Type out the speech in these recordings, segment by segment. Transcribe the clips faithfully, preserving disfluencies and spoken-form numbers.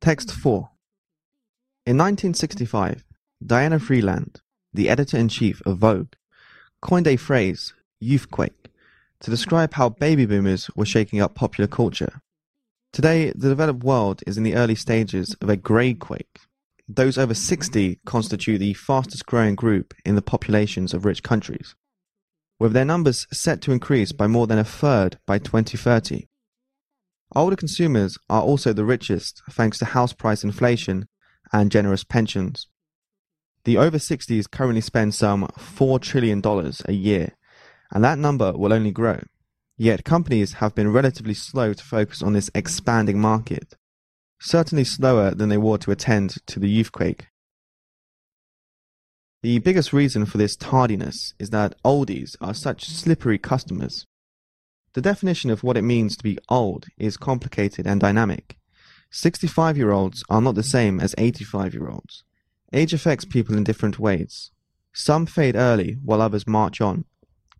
Text four. In nineteen sixty-five, Diana Freeland, the editor-in-chief of Vogue, coined a phrase, youthquake, to describe how baby boomers were shaking up popular culture. Today, the developed world is in the early stages of a grayquake. Those over sixty constitute the fastest-growing group in the populations of rich countries, with their numbers set to increase by more than a third by twenty thirty. Older consumers are also the richest thanks to house price inflation and generous pensions. The over sixties currently spend some four trillion dollars a year, and that number will only grow. Yet companies have been relatively slow to focus on this expanding market, certainly slower than they were to attend to the youthquake. The biggest reason for this tardiness is that oldies are such slippery customers. The definition of what it means to be old is complicated and dynamic. sixty-five-year-olds are not the same as eighty-five-year-olds. Age affects people in different ways. Some fade early while others march on.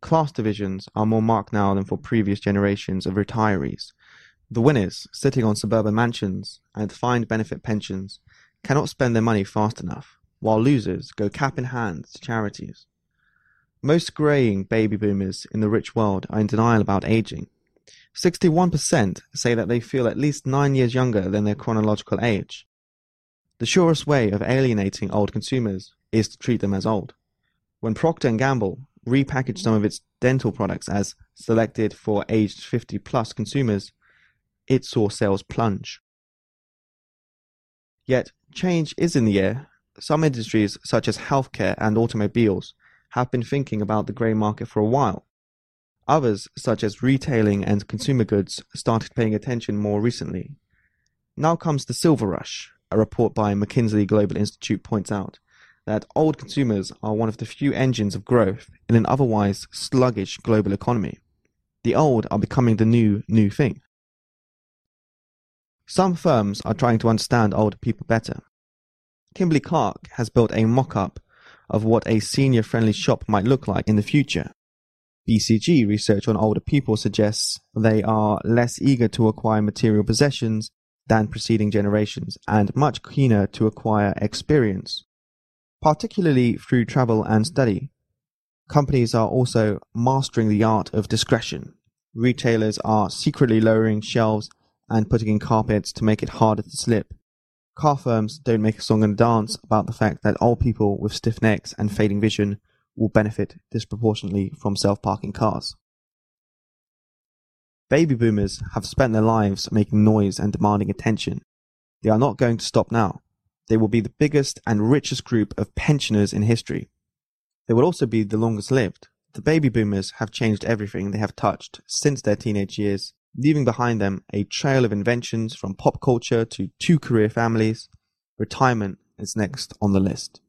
Class divisions are more marked now than for previous generations of retirees. The winners, sitting on suburban mansions and defined benefit pensions, cannot spend their money fast enough, while losers go cap in hand to charities. Most graying baby boomers in the rich world are in denial about aging. sixty-one percent say that they feel at least nine years younger than their chronological age. The surest way of alienating old consumers is to treat them as old. When Procter and Gamble repackaged some of its dental products as selected for aged fifty-plus consumers, it saw sales plunge. Yet, change is in the air. Some industries, such as healthcare and automobiles, have been thinking about the grey market for a while. Others, such as retailing and consumer goods, started paying attention more recently. Now comes the silver rush. A report by McKinsey Global Institute points out that old consumers are one of the few engines of growth in an otherwise sluggish global economy. The old are becoming the new, new thing. Some firms are trying to understand older people better. Kimberly Clark has built a mock-up of what a senior-friendly shop might look like in the future. B C G research on older people suggests they are less eager to acquire material possessions than preceding generations and much keener to acquire experience, particularly through travel and study. Companies are also mastering the art of discretion. Retailers are secretly lowering shelves and putting in carpets to make it harder to slip. Car firms don't make a song and dance about the fact that old people with stiff necks and fading vision will benefit disproportionately from self-parking cars. Baby boomers have spent their lives making noise and demanding attention. They are not going to stop now. They will be the biggest and richest group of pensioners in history. They will also be the longest lived. The baby boomers have changed everything they have touched since their teenage years, leaving behind them a trail of inventions from pop culture to two-career families. Retirement is next on the list.